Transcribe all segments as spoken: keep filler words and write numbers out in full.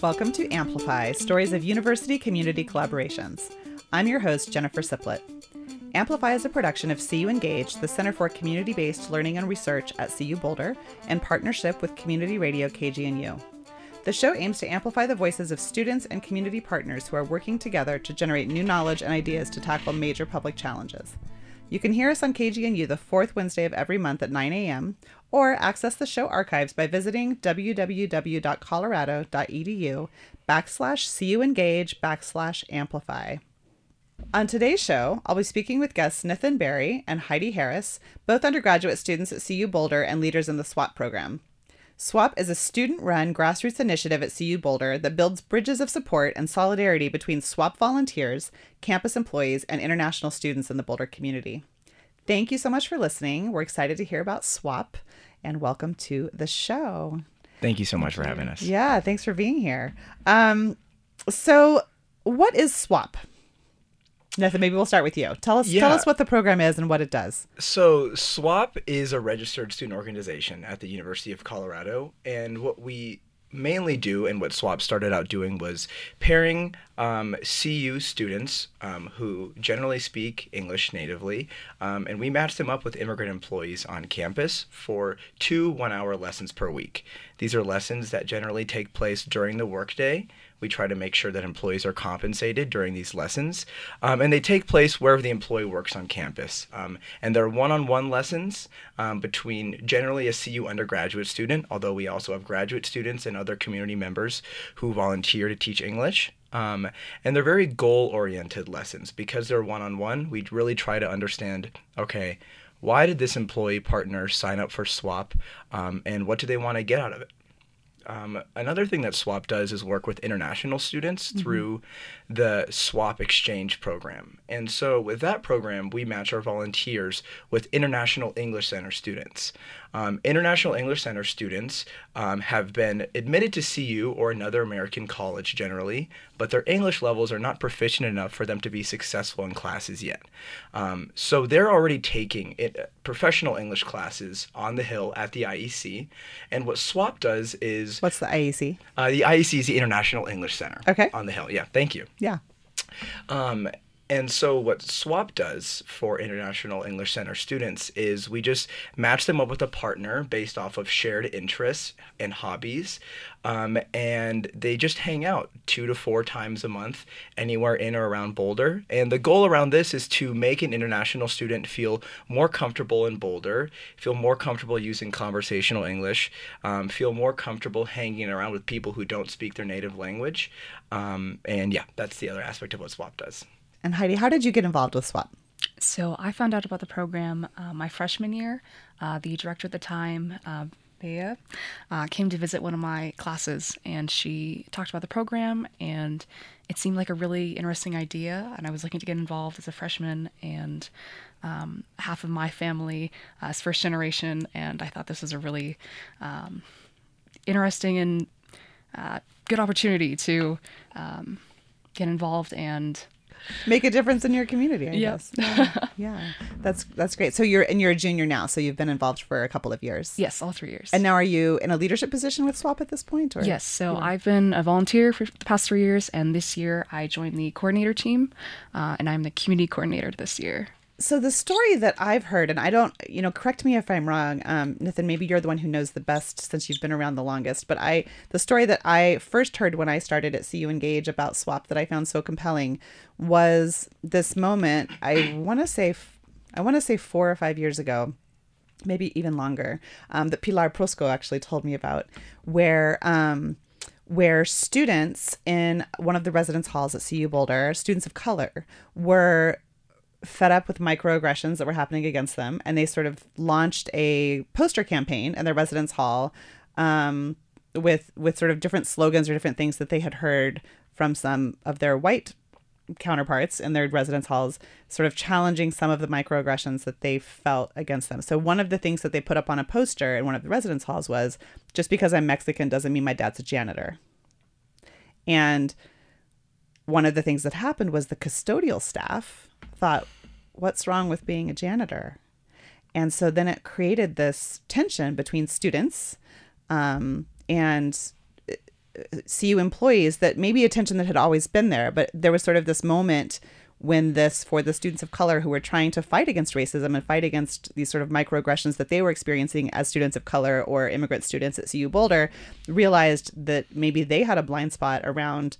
Welcome to Amplify, Stories of University Community Collaborations. I'm your host, Jennifer Siplett. Amplify is a production of C U Engage, the Center for Community-Based Learning and Research at C U Boulder, in partnership with community radio K G N U. The show aims to amplify the voices of students and community partners who are working together to generate new knowledge and ideas to tackle major public challenges. You can hear us on K G N U the fourth Wednesday of every month at nine a.m. or access the show archives by visiting www.colorado.edu backslash CU Engage backslash Amplify. On today's show, I'll be speaking with guests Nathan Berry and Heidi Harris, both undergraduate students at C U Boulder and leaders in the SWAP program. SWAP is a student-run grassroots initiative at C U Boulder that builds bridges of support and solidarity between SWAP volunteers, campus employees, and international students in the Boulder community. Thank you so much for listening. We're excited to hear about SWAP, and welcome to the show. Thank you so much for having us. Yeah, thanks for being here. Um, so what is SWAP? Nathan, maybe we'll start with you. Tell us, yeah. tell us what the program is and what it does. So SWAP is a registered student organization at the University of Colorado. And what we mainly do and what SWAP started out doing was pairing um, C U students um, who generally speak English natively. Um, and we matched them up with immigrant employees on campus for two one-hour lessons per week. These are lessons that generally take place during the workday. We try to make sure that employees are compensated during these lessons. Um, and they take place wherever the employee works on campus. Um, and they're one-on-one lessons um, between generally a C U undergraduate student, although we also have graduate students and other community members who volunteer to teach English. Um, and they're very goal-oriented lessons. Because they're one-on-one, we really try to understand, okay, why did this employee partner sign up for SWAP? Um, and what do they want to get out of it? Um, another thing that SWAP does is work with international students mm-hmm. through the SWAP exchange program. And so with that program, we match our volunteers with International English Center students. Um, International English Center students um, have been admitted to C U or another American college generally, but their English levels are not proficient enough for them to be successful in classes yet. Um, so they're already taking it, professional English classes on the Hill at the I E C. And what SWAP does is... What's the I E C? Uh, the I E C is the International English Center okay. on the Hill. Yeah, thank you. Yeah. Um, And so what SWAP does for International English Center students is we just match them up with a partner based off of shared interests and hobbies. Um, and they just hang out two to four times a month anywhere in or around Boulder. And the goal around this is to make an international student feel more comfortable in Boulder, feel more comfortable using conversational English, um, feel more comfortable hanging around with people who don't speak their native language. Um, and yeah, that's the other aspect of what SWAP does. And Heidi, how did you get involved with SWAP? So I found out about the program uh, my freshman year. Uh, the director at the time, uh, Bea, uh, came to visit one of my classes, and she talked about the program, and it seemed like a really interesting idea, and I was looking to get involved as a freshman, and um, half of my family uh, is first generation, and I thought this was a really um, interesting and uh, good opportunity to um, get involved and make a difference in your community, I yep. guess. Yeah. yeah, that's that's great. So you're and you're a junior now, so you've been involved for a couple of years. Yes, all three years. And now are you in a leadership position with SWAP at this point? Or? Yes, so yeah. I've been a volunteer for the past three years, and this year I joined the coordinator team, uh, and I'm the community coordinator this year. So the story that I've heard, and I don't, you know, correct me if I'm wrong, um, Nathan, maybe you're the one who knows the best since you've been around the longest, but I, the story that I first heard when I started at C U Engage about SWAP that I found so compelling was this moment, I want to say, I want to say four or five years ago, maybe even longer, um, that Pilar Prosko actually told me about, where... Um, where students in one of the residence halls at C U Boulder, students of color, were... fed up with microaggressions that were happening against them, and they sort of launched a poster campaign in their residence hall um, with with sort of different slogans or different things that they had heard from some of their white counterparts in their residence halls, sort of challenging some of the microaggressions that they felt against them. So one of the things that they put up on a poster in one of the residence halls was, just because I'm Mexican doesn't mean my dad's a janitor. And one of the things that happened was the custodial staff thought, what's wrong with being a janitor? And so then it created this tension between students um, and C U employees, that maybe a tension that had always been there, but there was sort of this moment when this, for the students of color who were trying to fight against racism and fight against these sort of microaggressions that they were experiencing as students of color or immigrant students at C U Boulder, realized that maybe they had a blind spot around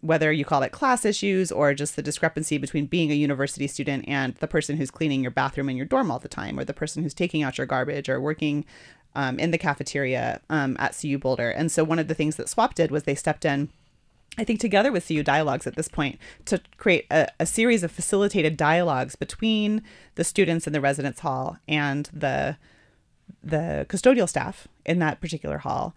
whether you call it class issues or just the discrepancy between being a university student and the person who's cleaning your bathroom in your dorm all the time, or the person who's taking out your garbage or working um, in the cafeteria um, at C U Boulder. And so one of the things that SWAP did was they stepped in, I think together with C U Dialogues at this point, to create a, a series of facilitated dialogues between the students in the residence hall and the the custodial staff in that particular hall,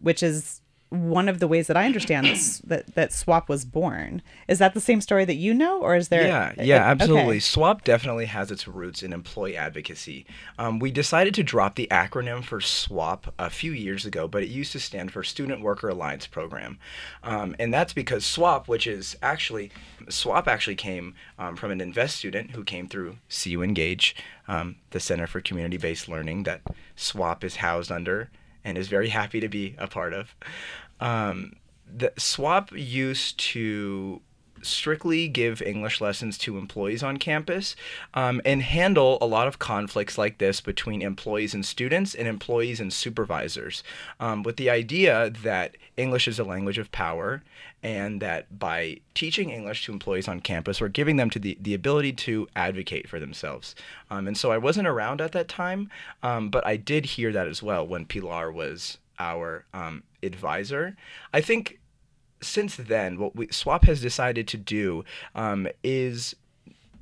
which is one of the ways that I understand this, that, that SWAP was born. Is that the same story that you know, or is there? Yeah, yeah, it, absolutely. Okay. SWAP definitely has its roots in employee advocacy. Um, we decided to drop the acronym for SWAP a few years ago, but it used to stand for Student Worker Alliance Program. Um, and that's because SWAP, which is actually, SWAP actually came um, from an Invest student who came through C U Engage, um, the Center for Community-Based Learning that SWAP is housed under and is very happy to be a part of. Um, the SWAP used to strictly give English lessons to employees on campus um, and handle a lot of conflicts like this between employees and students and employees and supervisors, um, with the idea that English is a language of power, and that by teaching English to employees on campus, we're giving them to the, the ability to advocate for themselves. Um, and so I wasn't around at that time, um, but I did hear that as well when Pilar was our um, advisor. I think since then, what we, SWAP has decided to do um, is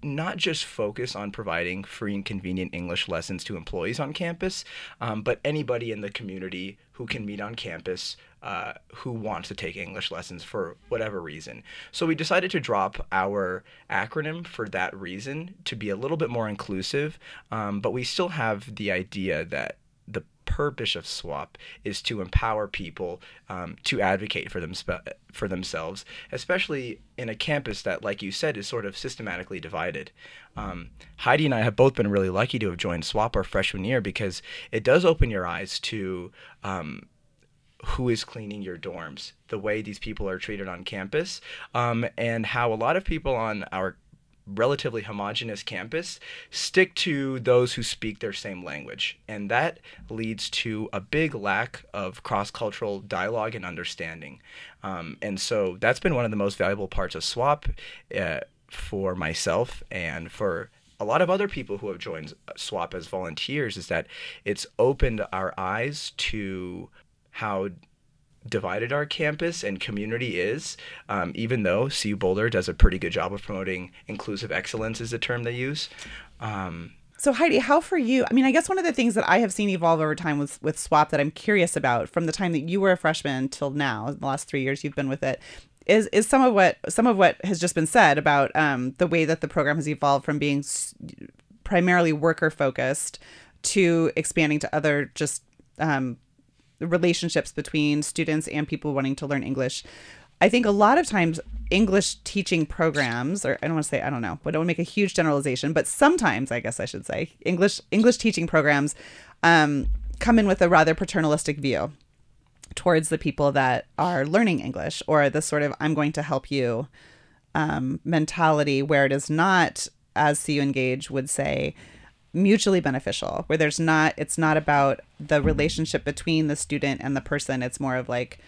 not just focus on providing free and convenient English lessons to employees on campus, um, but anybody in the community who can meet on campus uh, who wants to take English lessons for whatever reason. So we decided to drop our acronym for that reason, to be a little bit more inclusive, um, but we still have the idea that the purpose of SWAP is to empower people um, to advocate for them for themselves, especially in a campus that, like you said, is sort of systematically divided. Um, Heidi and I have both been really lucky to have joined SWAP our freshman year, because it does open your eyes to um, who is cleaning your dorms, the way these people are treated on campus, um, and how a lot of people on our relatively homogeneous campus stick to those who speak their same language. And that leads to a big lack of cross-cultural dialogue and understanding. Um, and so that's been one of the most valuable parts of SWAP uh, for myself and for a lot of other people who have joined SWAP as volunteers, is that it's opened our eyes to how divided our campus and community is, um, even though C U Boulder does a pretty good job of promoting inclusive excellence, is the term they use. Um, so Heidi, how for you, I mean, I guess one of the things that I have seen evolve over time with, with SWAP that I'm curious about from the time that you were a freshman till now, in the last three years you've been with it, is is some of what some of what has just been said about um, the way that the program has evolved from being primarily worker focused to expanding to other just um, relationships between students and people wanting to learn English. I think a lot of times English teaching programs, or I don't want to say, I don't know, but I don't want to make a huge generalization, but sometimes, I guess I should say, English English teaching programs um, come in with a rather paternalistic view towards the people that are learning English, or this sort of I'm going to help you um, mentality, where it is not, as C U Engage would say, mutually beneficial, where there's not, it's not about the relationship between the student and the person. It's more of like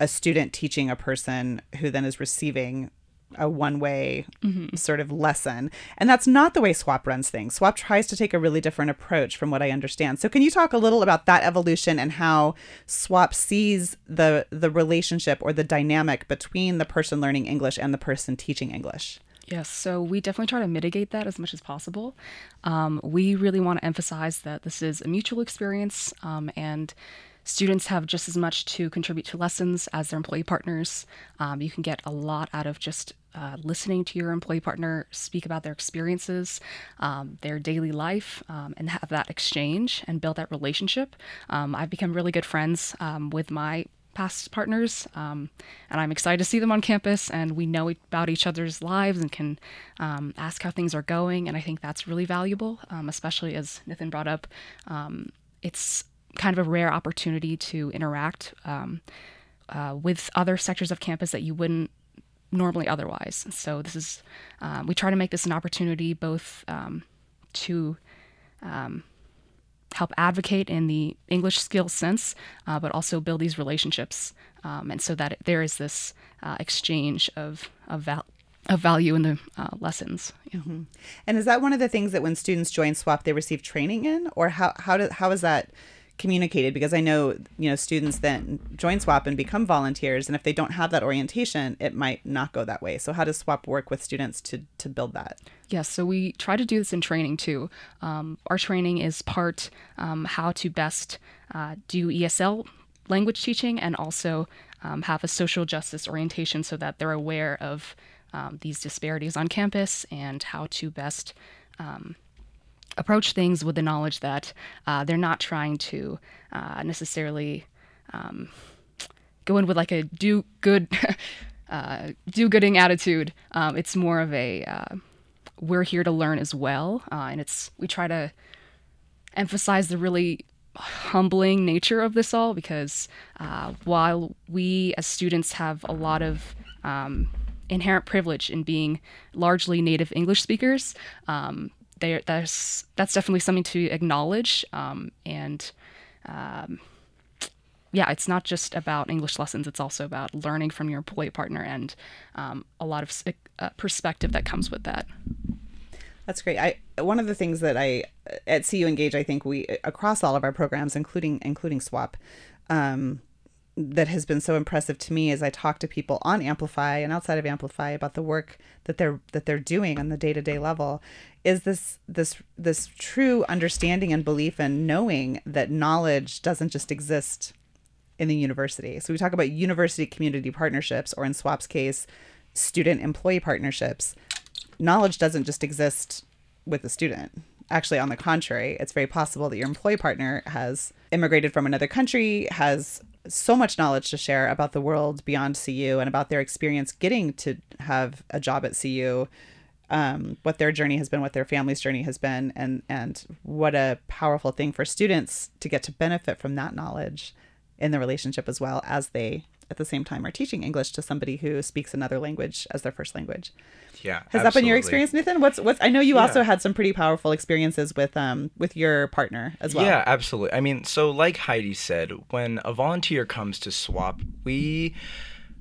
a student teaching a person who then is receiving a one-way mm-hmm. sort of lesson. And that's not the way SWAP runs things. SWAP tries to take a really different approach from what I understand. So can you talk a little about that evolution and how SWAP sees the the relationship or the dynamic between the person learning English and the person teaching English? Yes, so we definitely try to mitigate that as much as possible. Um, we really want to emphasize that this is a mutual experience, um, and students have just as much to contribute to lessons as their employee partners. Um, you can get a lot out of just uh, listening to your employee partner speak about their experiences, um, their daily life, um, and have that exchange and build that relationship. Um, I've become really good friends um, with my past partners, um, and I'm excited to see them on campus, and we know about each other's lives and can um, ask how things are going, and I think that's really valuable, um, especially as Nathan brought up. Um, it's kind of a rare opportunity to interact um, uh, with other sectors of campus that you wouldn't normally otherwise. So this is, um, we try to make this an opportunity both um, to um, help advocate in the English skills sense, uh, but also build these relationships. Um, and so that it, there is this uh, exchange of, of, val of value in the uh, lessons. Yeah. Mm-hmm. And is that one of the things that when students join SWAP, they receive training in? Or how, how, do, how is that communicated? Because I know, you know, students then join SWAP and become volunteers. And if they don't have that orientation, it might not go that way. So how does SWAP work with students to, to build that? Yes, yeah, so we try to do this in training too. Um, our training is part um, how to best uh, do E S L language teaching and also um, have a social justice orientation so that they're aware of um, these disparities on campus and how to best um, approach things with the knowledge that uh, they're not trying to uh, necessarily um, go in with like a do good, uh, do gooding attitude. Um, it's more of a uh, we're here to learn as well, uh, and it's we try to emphasize the really humbling nature of this all because uh, while we as students have a lot of um, inherent privilege in being largely native English speakers. Um, They, that's, that's definitely something to acknowledge, um, and um, yeah, it's not just about English lessons, it's also about learning from your employee partner and um, a lot of uh, perspective that comes with that. That's great. I, one of the things that I, at C U Engage, I think we, across all of our programs, including including SWAP, um, that has been so impressive to me as I talk to people on Amplify and outside of Amplify about the work that they're that they're doing on the day-to-day level is this this this true understanding and belief and knowing that knowledge doesn't just exist in the university. So we talk about university community partnerships, or in SWAP's case, student employee partnerships. Knowledge doesn't just exist with the student. Actually, on the contrary, it's very possible that your employee partner has immigrated from another country, has so much knowledge to share about the world beyond C U and about their experience getting to have a job at C U, um, what their journey has been, what their family's journey has been, and, and what a powerful thing for students to get to benefit from that knowledge in the relationship as well as they, at the same time, are teaching English to somebody who speaks another language as their first language. Yeah, has absolutely. That been your experience, Nathan? What's what's? I know you yeah. also had some pretty powerful experiences with um with your partner as well. Yeah, absolutely. I mean, so like Heidi said, when a volunteer comes to SWAP, we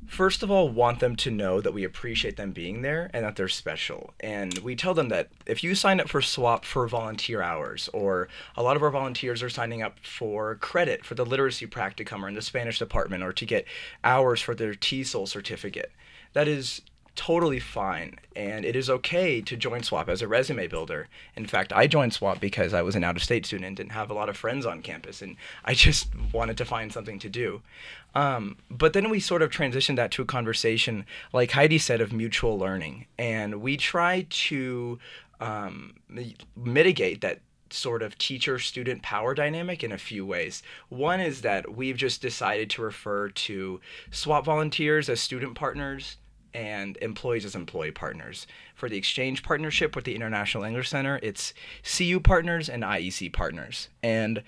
first of all want them to know that we appreciate them being there and that they're special. And we tell them that if you sign up for SWAP for volunteer hours, or a lot of our volunteers are signing up for credit for the literacy practicum or in the Spanish department, or to get hours for their TESOL certificate, that is totally fine. And it is okay to join SWAP as a resume builder. In fact, I joined SWAP because I was an out-of-state student and didn't have a lot of friends on campus, and I just wanted to find something to do. Um, but then we sort of transitioned that to a conversation, like Heidi said, of mutual learning. And we try to um, mitigate that sort of teacher-student power dynamic in a few ways. One is that we've just decided to refer to SWAP volunteers as student partners and employees as employee partners. For the exchange partnership with the International English Center, it's C U partners and I E C partners. And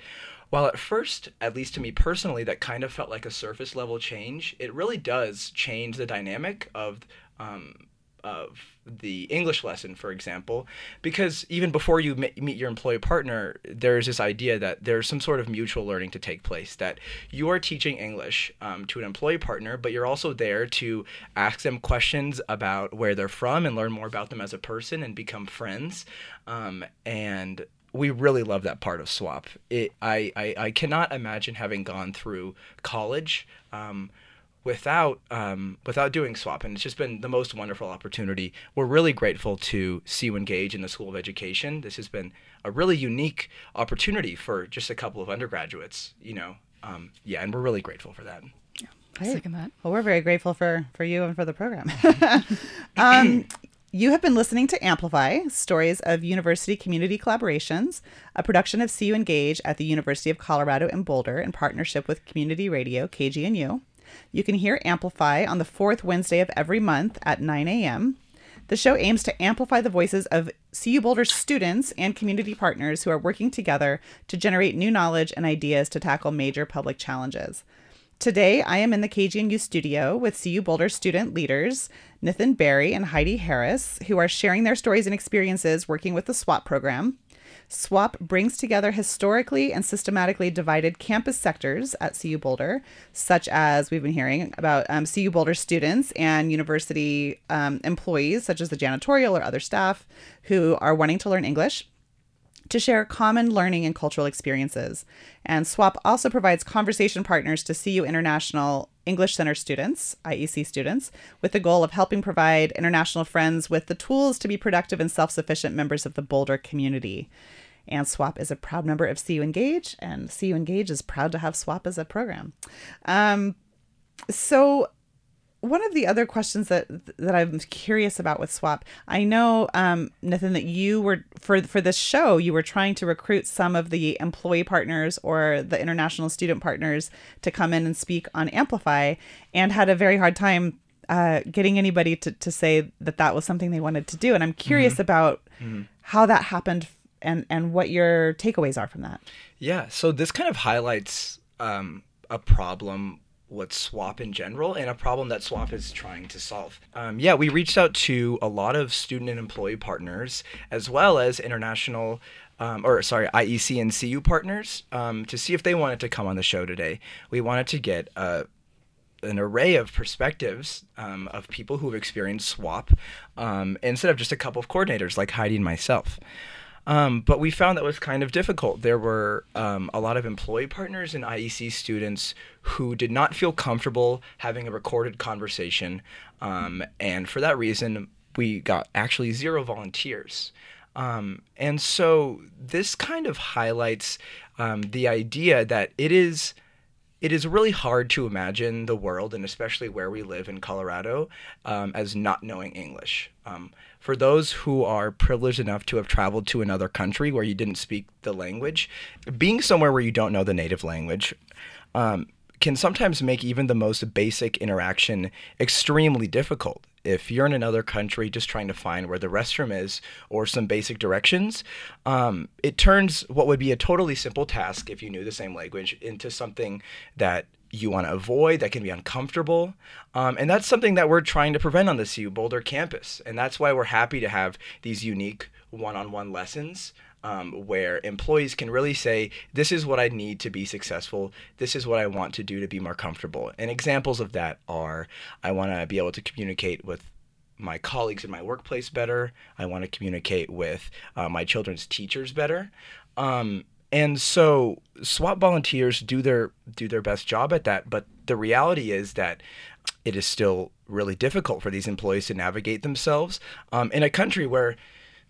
while at first, at least to me personally, that kind of felt like a surface level change, it really does change the dynamic of um, of the English lesson, for example, because even before you meet your employee partner, there's this idea that there's some sort of mutual learning to take place, that you are teaching English um, to an employee partner, but you're also there to ask them questions about where they're from and learn more about them as a person and become friends. Um, and we really love that part of SWAP. It, I, I, I cannot imagine having gone through college um, without um, without doing SWAP, and it's just been the most wonderful opportunity. We're really grateful to C U Engage in the School of Education. This has been a really unique opportunity for just a couple of undergraduates, you know. Um, yeah, and we're really grateful for that. Yeah, I second that. Well, we're very grateful for, for you and for the program. um, you have been listening to Amplify, Stories of University Community Collaborations, a production of C U Engage at the University of Colorado in Boulder in partnership with community radio K G N U. You can hear Amplify on the fourth Wednesday of every month at nine a.m. The show aims to amplify the voices of C U Boulder students and community partners who are working together to generate new knowledge and ideas to tackle major public challenges. Today, I am in the K G N U studio with C U Boulder student leaders, Nathan Berry and Heidi Harris, who are sharing their stories and experiences working with the SWAP program. SWAP brings together historically and systematically divided campus sectors at C U Boulder, such as we've been hearing about um, C U Boulder students and university um, employees, such as the janitorial or other staff, who are wanting to learn English, to share common learning and cultural experiences. And SWAP also provides conversation partners to C U International English Center students, I E C students, with the goal of helping provide international friends with the tools to be productive and self-sufficient members of the Boulder community. And SWAP is a proud member of C U Engage, and C U Engage is proud to have SWAP as a program. Um, so one of the other questions that that I'm curious about with SWAP, I know, um, Nathan, that you were, for for this show, you were trying to recruit some of the employee partners or the international student partners to come in and speak on Amplify, and had a very hard time uh, getting anybody to, to say that that was something they wanted to do. And I'm curious mm-hmm. about mm-hmm. how that happened and, and what your takeaways are from that. Yeah, so this kind of highlights um, a problem with SWAP in general, and a problem that SWAP is trying to solve. Um, yeah, we reached out to a lot of student and employee partners, as well as international, um, or sorry, I E C and C U partners, um, to see if they wanted to come on the show today. We wanted to get uh, an array of perspectives um, of people who've experienced SWAP, um, instead of just a couple of coordinators like Heidi and myself. Um, but we found that was kind of difficult. There were um, a lot of employee partners and I E C students who did not feel comfortable having a recorded conversation. Um, and for that reason, we got actually zero volunteers. Um, and so this kind of highlights um, the idea that it is It is really hard to imagine the world, and especially where we live in Colorado, um, as not knowing English. Um, for those who are privileged enough to have traveled to another country where you didn't speak the language, being somewhere where you don't know the native language um, can sometimes make even the most basic interaction extremely difficult. If you're in another country just trying to find where the restroom is or some basic directions, um, it turns what would be a totally simple task if you knew the same language into something that you want to avoid, that can be uncomfortable. Um, and that's something that we're trying to prevent on the C U Boulder campus. And that's why we're happy to have these unique one-on-one lessons um, where employees can really say, this is what I need to be successful. This is what I want to do to be more comfortable. And examples of that are, I want to be able to communicate with my colleagues in my workplace better. I want to communicate with uh, my children's teachers better. Um, and so SWAP volunteers do their, do their best job at that. But the reality is that it is still really difficult for these employees to navigate themselves um, in a country where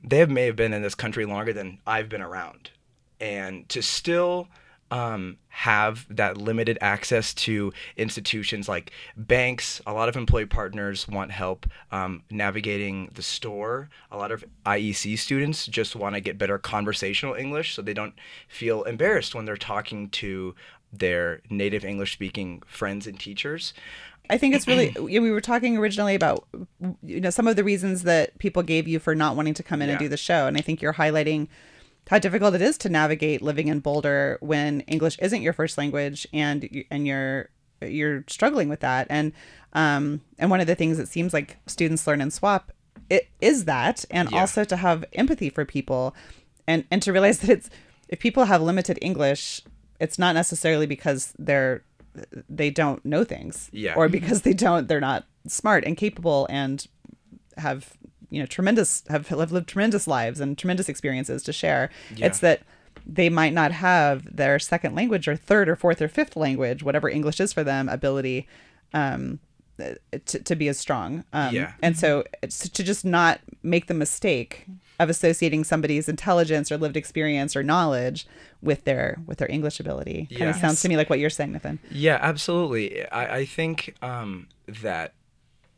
they may have been in this country longer than I've been around. And to still um, have that limited access to institutions like banks, a lot of employee partners want help um, navigating the store. A lot of I E C students just want to get better conversational English so they don't feel embarrassed when they're talking to their native English-speaking friends and teachers. I think it's really, we were talking originally about, you know, some of the reasons that people gave you for not wanting to come in yeah. and do the show. And I think you're highlighting how difficult it is to navigate living in Boulder when English isn't your first language, and and you're you're struggling with that. And um and one of the things it seems like students learn in SWAP it is that, and yeah. also to have empathy for people, and and to realize that it's, if people have limited English, it's not necessarily because they're they don't know things yeah. or because they don't, they're not smart and capable and have, you know, tremendous, have, have lived tremendous lives and tremendous experiences to share. Yeah. It's that they might not have their second language or third or fourth or fifth language, whatever English is for them, ability um, to, to be as strong. Um, yeah. And so it's to just not make the mistake of associating somebody's intelligence or lived experience or knowledge with their with their English ability. Yes. Kind of sounds to me like what you're saying, Nathan. Yeah, absolutely. I, I think um, that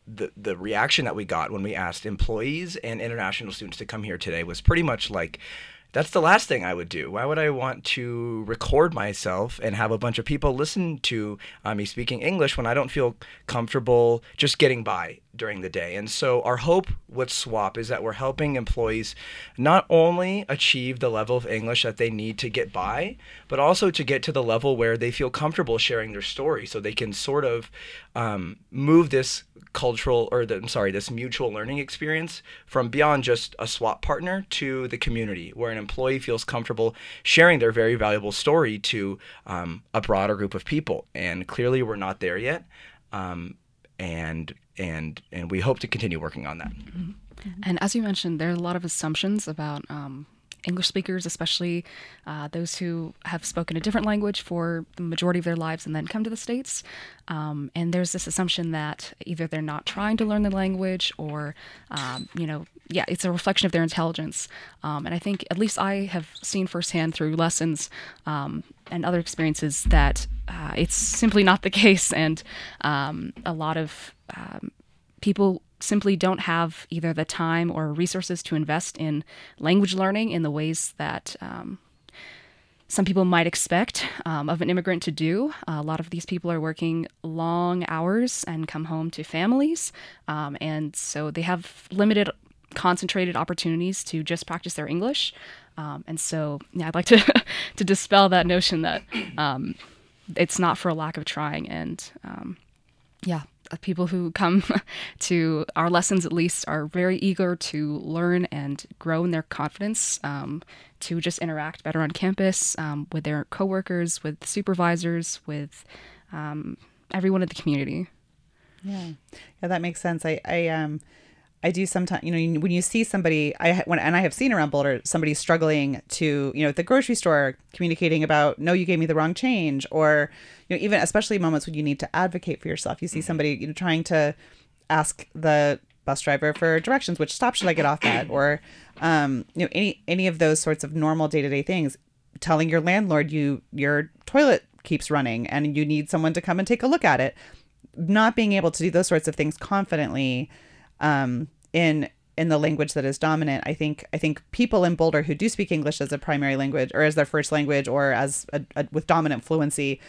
the the reaction that we got when we asked employees and international students to come here today was pretty much like, that's the last thing I would do. Why would I want to record myself and have a bunch of people listen to uh, me speaking English when I don't feel comfortable just getting by during the day? And so our hope with SWAP is that we're helping employees not only achieve the level of English that they need to get by, but also to get to the level where they feel comfortable sharing their story, so they can sort of um, move this cultural, or the, I'm sorry, this mutual learning experience from beyond just a SWAP partner to the community, where an employee feels comfortable sharing their very valuable story to um, a broader group of people. And clearly we're not there yet. Um, and and and we hope to continue working on that. Mm-hmm. And as you mentioned, there are a lot of assumptions about um, English speakers, especially uh, those who have spoken a different language for the majority of their lives and then come to the States. Um, and there's this assumption that either they're not trying to learn the language, or, um, you know, yeah, it's a reflection of their intelligence. Um, and I think, at least I have seen firsthand through lessons um, and other experiences, that uh, it's simply not the case. And um, a lot of um, people simply don't have either the time or resources to invest in language learning in the ways that um, some people might expect um, of an immigrant to do. Uh, a lot of these people are working long hours and come home to families. Um, and so they have limited concentrated opportunities to just practice their English. Um, and so yeah, I'd like to, to dispel that notion that um, it's not for a lack of trying. And um, yeah. People who come to our lessons, at least, are very eager to learn and grow in their confidence, um, to just interact better on campus, um, with their coworkers, with supervisors, with um, everyone in the community. Yeah, yeah, that makes sense. I, I, um, I do sometimes, you know, when you see somebody, I when and I have seen around Boulder somebody struggling to, you know, at the grocery store, communicating about, no, you gave me the wrong change, or, you know, even especially moments when you need to advocate for yourself. You see somebody, you know, trying to ask the bus driver for directions, which stop should I get off at, or, um, you know, any any of those sorts of normal day to day things. Telling your landlord you your toilet keeps running and you need someone to come and take a look at it. Not being able to do those sorts of things confidently. Um, in in the language that is dominant, I think I think people in Boulder who do speak English as a primary language, or as their first language, or as a, a, with dominant fluency,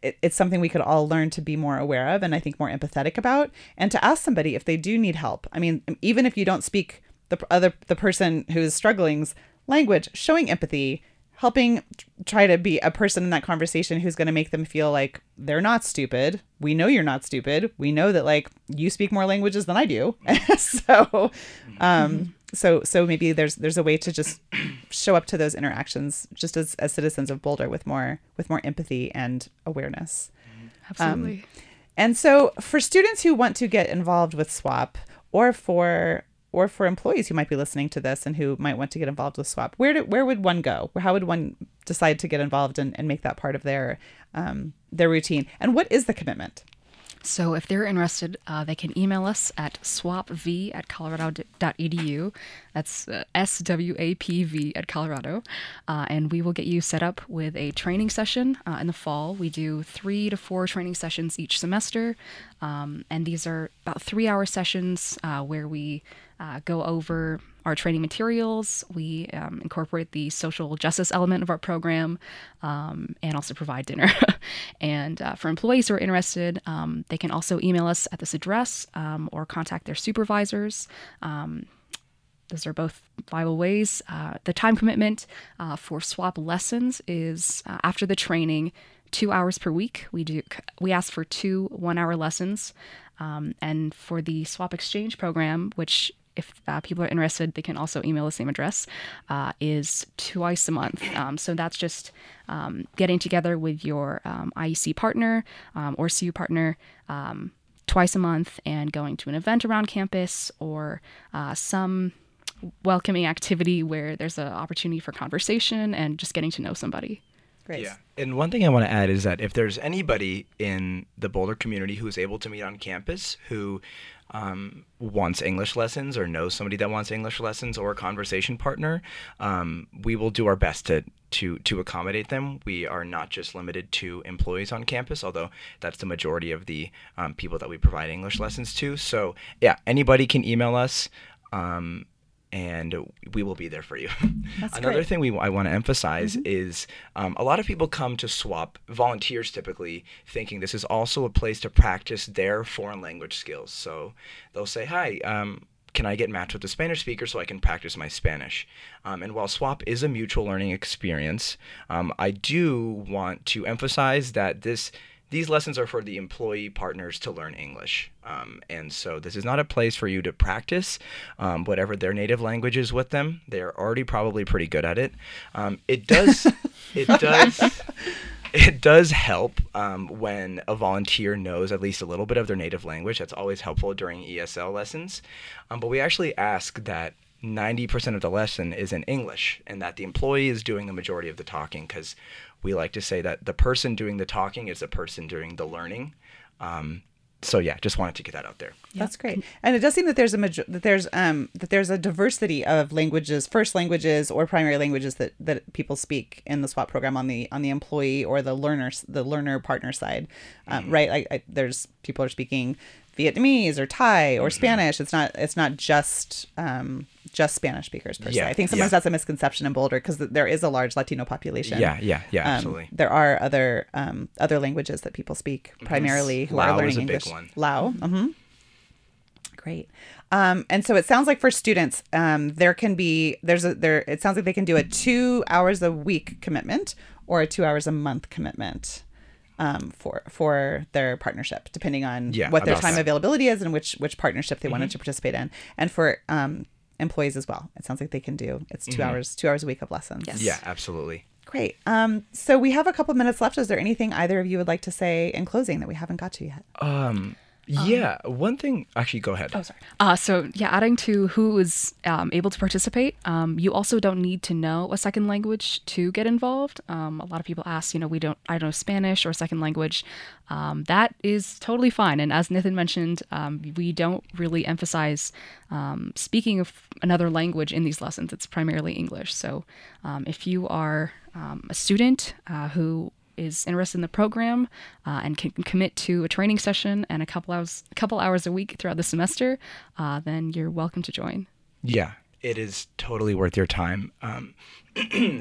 it, it's something we could all learn to be more aware of, and I think more empathetic about, and to ask somebody if they do need help. I mean, even if you don't speak the other the person who is struggling's language, showing empathy, helping try to be a person in that conversation who's going to make them feel like they're not stupid. We know you're not stupid. We know that, like, you speak more languages than I do. so, um, so, so maybe there's, there's a way to just show up to those interactions just as, as citizens of Boulder with more, with more empathy and awareness. Absolutely. Um, and so for students who want to get involved with SWAP, or for or for employees who might be listening to this and who might want to get involved with SWAP, where do, where would one go? How would one decide to get involved and, and make that part of their um, their routine? And what is the commitment? So if they're interested, uh, they can email us at swapv at colorado dot e d u. That's uh, S W A P V at Colorado. Uh, and we will get you set up with a training session uh, in the fall. We do three to four training sessions each semester. Um, and these are about three-hour sessions uh, where we uh, go over our training materials. We um, incorporate the social justice element of our program, um, and also provide dinner. And uh, for employees who are interested, um, they can also email us at this address, um, or contact their supervisors. Um, those are both viable ways. Uh, the time commitment uh, for SWAP lessons is uh, after the training, two hours per week. We do we ask for two one-hour lessons. Um, and for the SWAP exchange program, which, if uh, people are interested, they can also email the same address, uh, is twice a month. Um, so that's just um, getting together with your um, I E C partner um, or C U partner um, twice a month, and going to an event around campus, or uh, some welcoming activity where there's an opportunity for conversation and just getting to know somebody. Grace. Yeah. And one thing I want to add is that if there's anybody in the Boulder community who is able to meet on campus who um, wants English lessons, or knows somebody that wants English lessons, or a conversation partner, um, we will do our best to to to accommodate them. We are not just limited to employees on campus, although that's the majority of the um, people that we provide English lessons to. So yeah, anybody can email us. Um, and we will be there for you. That's Another great. thing we I want to emphasize mm-hmm. is um, a lot of people come to SWAP, volunteers typically, thinking this is also a place to practice their foreign language skills. So they'll say, hi, um, can I get matched with a Spanish speaker so I can practice my Spanish? Um, and while SWAP is a mutual learning experience, um, I do want to emphasize that this These lessons are for the employee partners to learn English. Um, and so this is not a place for you to practice um, whatever their native language is with them. They are already probably pretty good at it. Um, it does, it does, it does help um, when a volunteer knows at least a little bit of their native language. That's always helpful during E S L lessons. Um, but we actually ask that ninety percent of the lesson is in English and that the employee is doing the majority of the talking, because we like to say that the person doing the talking is the person doing the learning. Um, so yeah, just wanted to get that out there. Yeah. That's great. And it does seem that there's a major- that there's um that there's a diversity of languages, first languages or primary languages that, that people speak in the SWAP program on the on the employee or the learner the learner partner side, um, mm-hmm. right? I, I, there's people are speaking Vietnamese or Thai or mm-hmm. Spanish. It's not it's not just um, just Spanish speakers per yeah, se. I think sometimes yeah. that's a misconception in Boulder because th- there is a large Latino population. Yeah, yeah, yeah, um, absolutely. There are other um, other languages that people speak primarily mm-hmm. who Lao are learning is a English. Big one. Lao. Mm-hmm. Great. Um, and so it sounds like for students, um, there can be there's a there. It sounds like they can do a two hours a week commitment or a two hours a month commitment. Um, for for their partnership, depending on yeah, what their time that. availability is and which which partnership they mm-hmm. wanted to participate in, and for um, employees as well. It sounds like they can do it's two mm-hmm. hours two hours a week of lessons. Yes. Yeah, absolutely. Great. Um, so we have a couple of minutes left. Is there anything either of you would like to say in closing that we haven't got to yet? Um. Yeah. Um, one thing, actually, go ahead. Oh, sorry. Uh, so, yeah, adding to who is um, able to participate, um, you also don't need to know a second language to get involved. Um, a lot of people ask, you know, we don't, I don't know Spanish or a second language. Um, that is totally fine. And as Nathan mentioned, um, we don't really emphasize um, speaking of another language in these lessons. It's primarily English. So um, if you are um, a student uh, who is interested in the program uh, and can commit to a training session and a couple hours a couple hours a week throughout the semester, uh, then you're welcome to join. Yeah, it is totally worth your time. Um,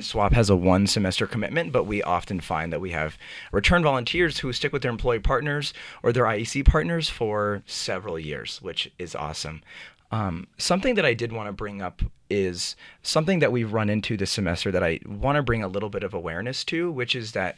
SWAP has a one semester commitment, but we often find that we have return volunteers who stick with their employee partners or their I E C partners for several years, which is awesome. Um, something that I did want to bring up is something that we've run into this semester that I want to bring a little bit of awareness to, which is that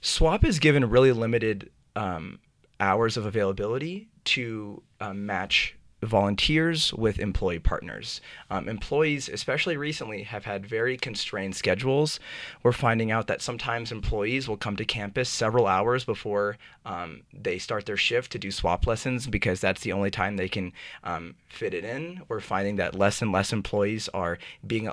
SWAP is given really limited um, hours of availability to uh, match volunteers with employee partners. Um, employees, especially recently, have had very constrained schedules. We're finding out that sometimes employees will come to campus several hours before um, they start their shift to do SWAP lessons because that's the only time they can um, fit it in. We're finding that less and less employees are being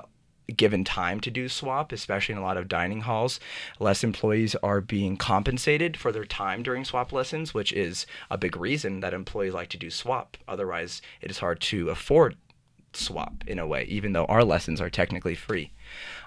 given time to do SWAP, especially in a lot of dining halls. Less employees are being compensated for their time during SWAP lessons, which is a big reason that employees like to do SWAP. Otherwise, it is hard to afford SWAP in a way, even though our lessons are technically free.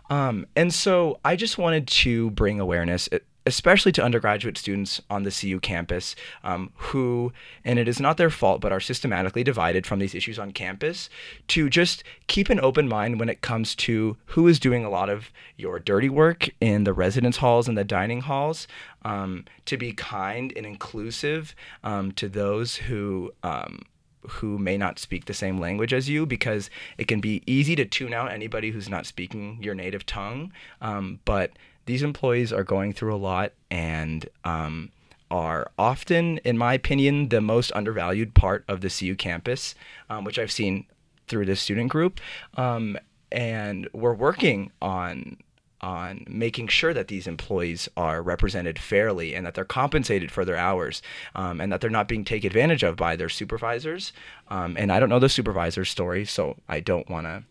Um, and so I just wanted to bring awareness, especially to undergraduate students on the C U campus um, who, and it is not their fault, but are systematically divided from these issues on campus, to just keep an open mind when it comes to who is doing a lot of your dirty work in the residence halls and the dining halls, um, to be kind and inclusive um, to those who um, who may not speak the same language as you, because it can be easy to tune out anybody who's not speaking your native tongue, um, but these employees are going through a lot and um, are often, in my opinion, the most undervalued part of the C U campus, um, which I've seen through this student group. Um, and we're working on on making sure that these employees are represented fairly and that they're compensated for their hours um, and that they're not being taken advantage of by their supervisors. Um, and I don't know the supervisor's story, so I don't want to...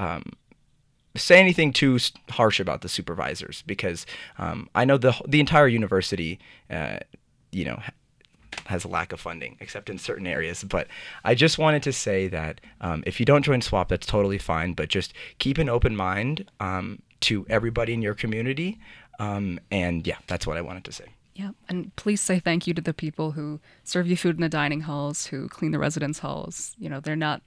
Um, say anything too harsh about the supervisors, because um, I know the the entire university, uh, you know, has a lack of funding, except in certain areas. But I just wanted to say that um, if you don't join SWAP, that's totally fine. But just keep an open mind um, to everybody in your community. Um, and yeah, that's what I wanted to say. Yeah, and please say thank you to the people who serve you food in the dining halls, who clean the residence halls. You know, they're not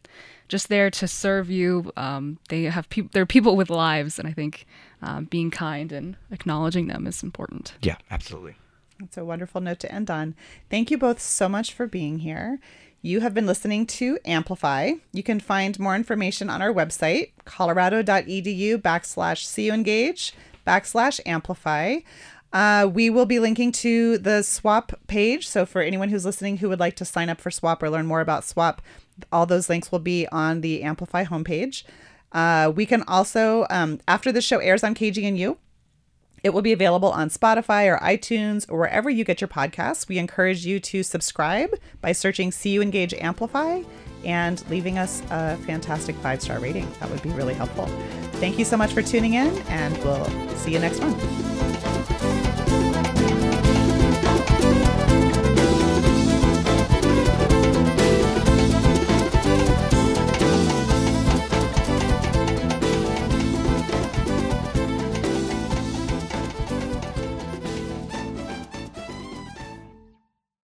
just there to serve you. Um, they have people. They're people with lives, and I think um, being kind and acknowledging them is important. Yeah, absolutely. That's a wonderful note to end on. Thank you both so much for being here. You have been listening to Amplify. You can find more information on our website, colorado.edu backslash CU Engage backslash Amplify. Uh, we will be linking to the SWAP page. So for anyone who's listening who would like to sign up for SWAP or learn more about SWAP, all those links will be on the Amplify homepage. Uh, we can also, um, after the show airs on K G N U, it will be available on Spotify or iTunes or wherever you get your podcasts. We encourage you to subscribe by searching C U Engage Amplify and leaving us a fantastic five-star rating. That would be really helpful. Thank you so much for tuning in, and we'll see you next month.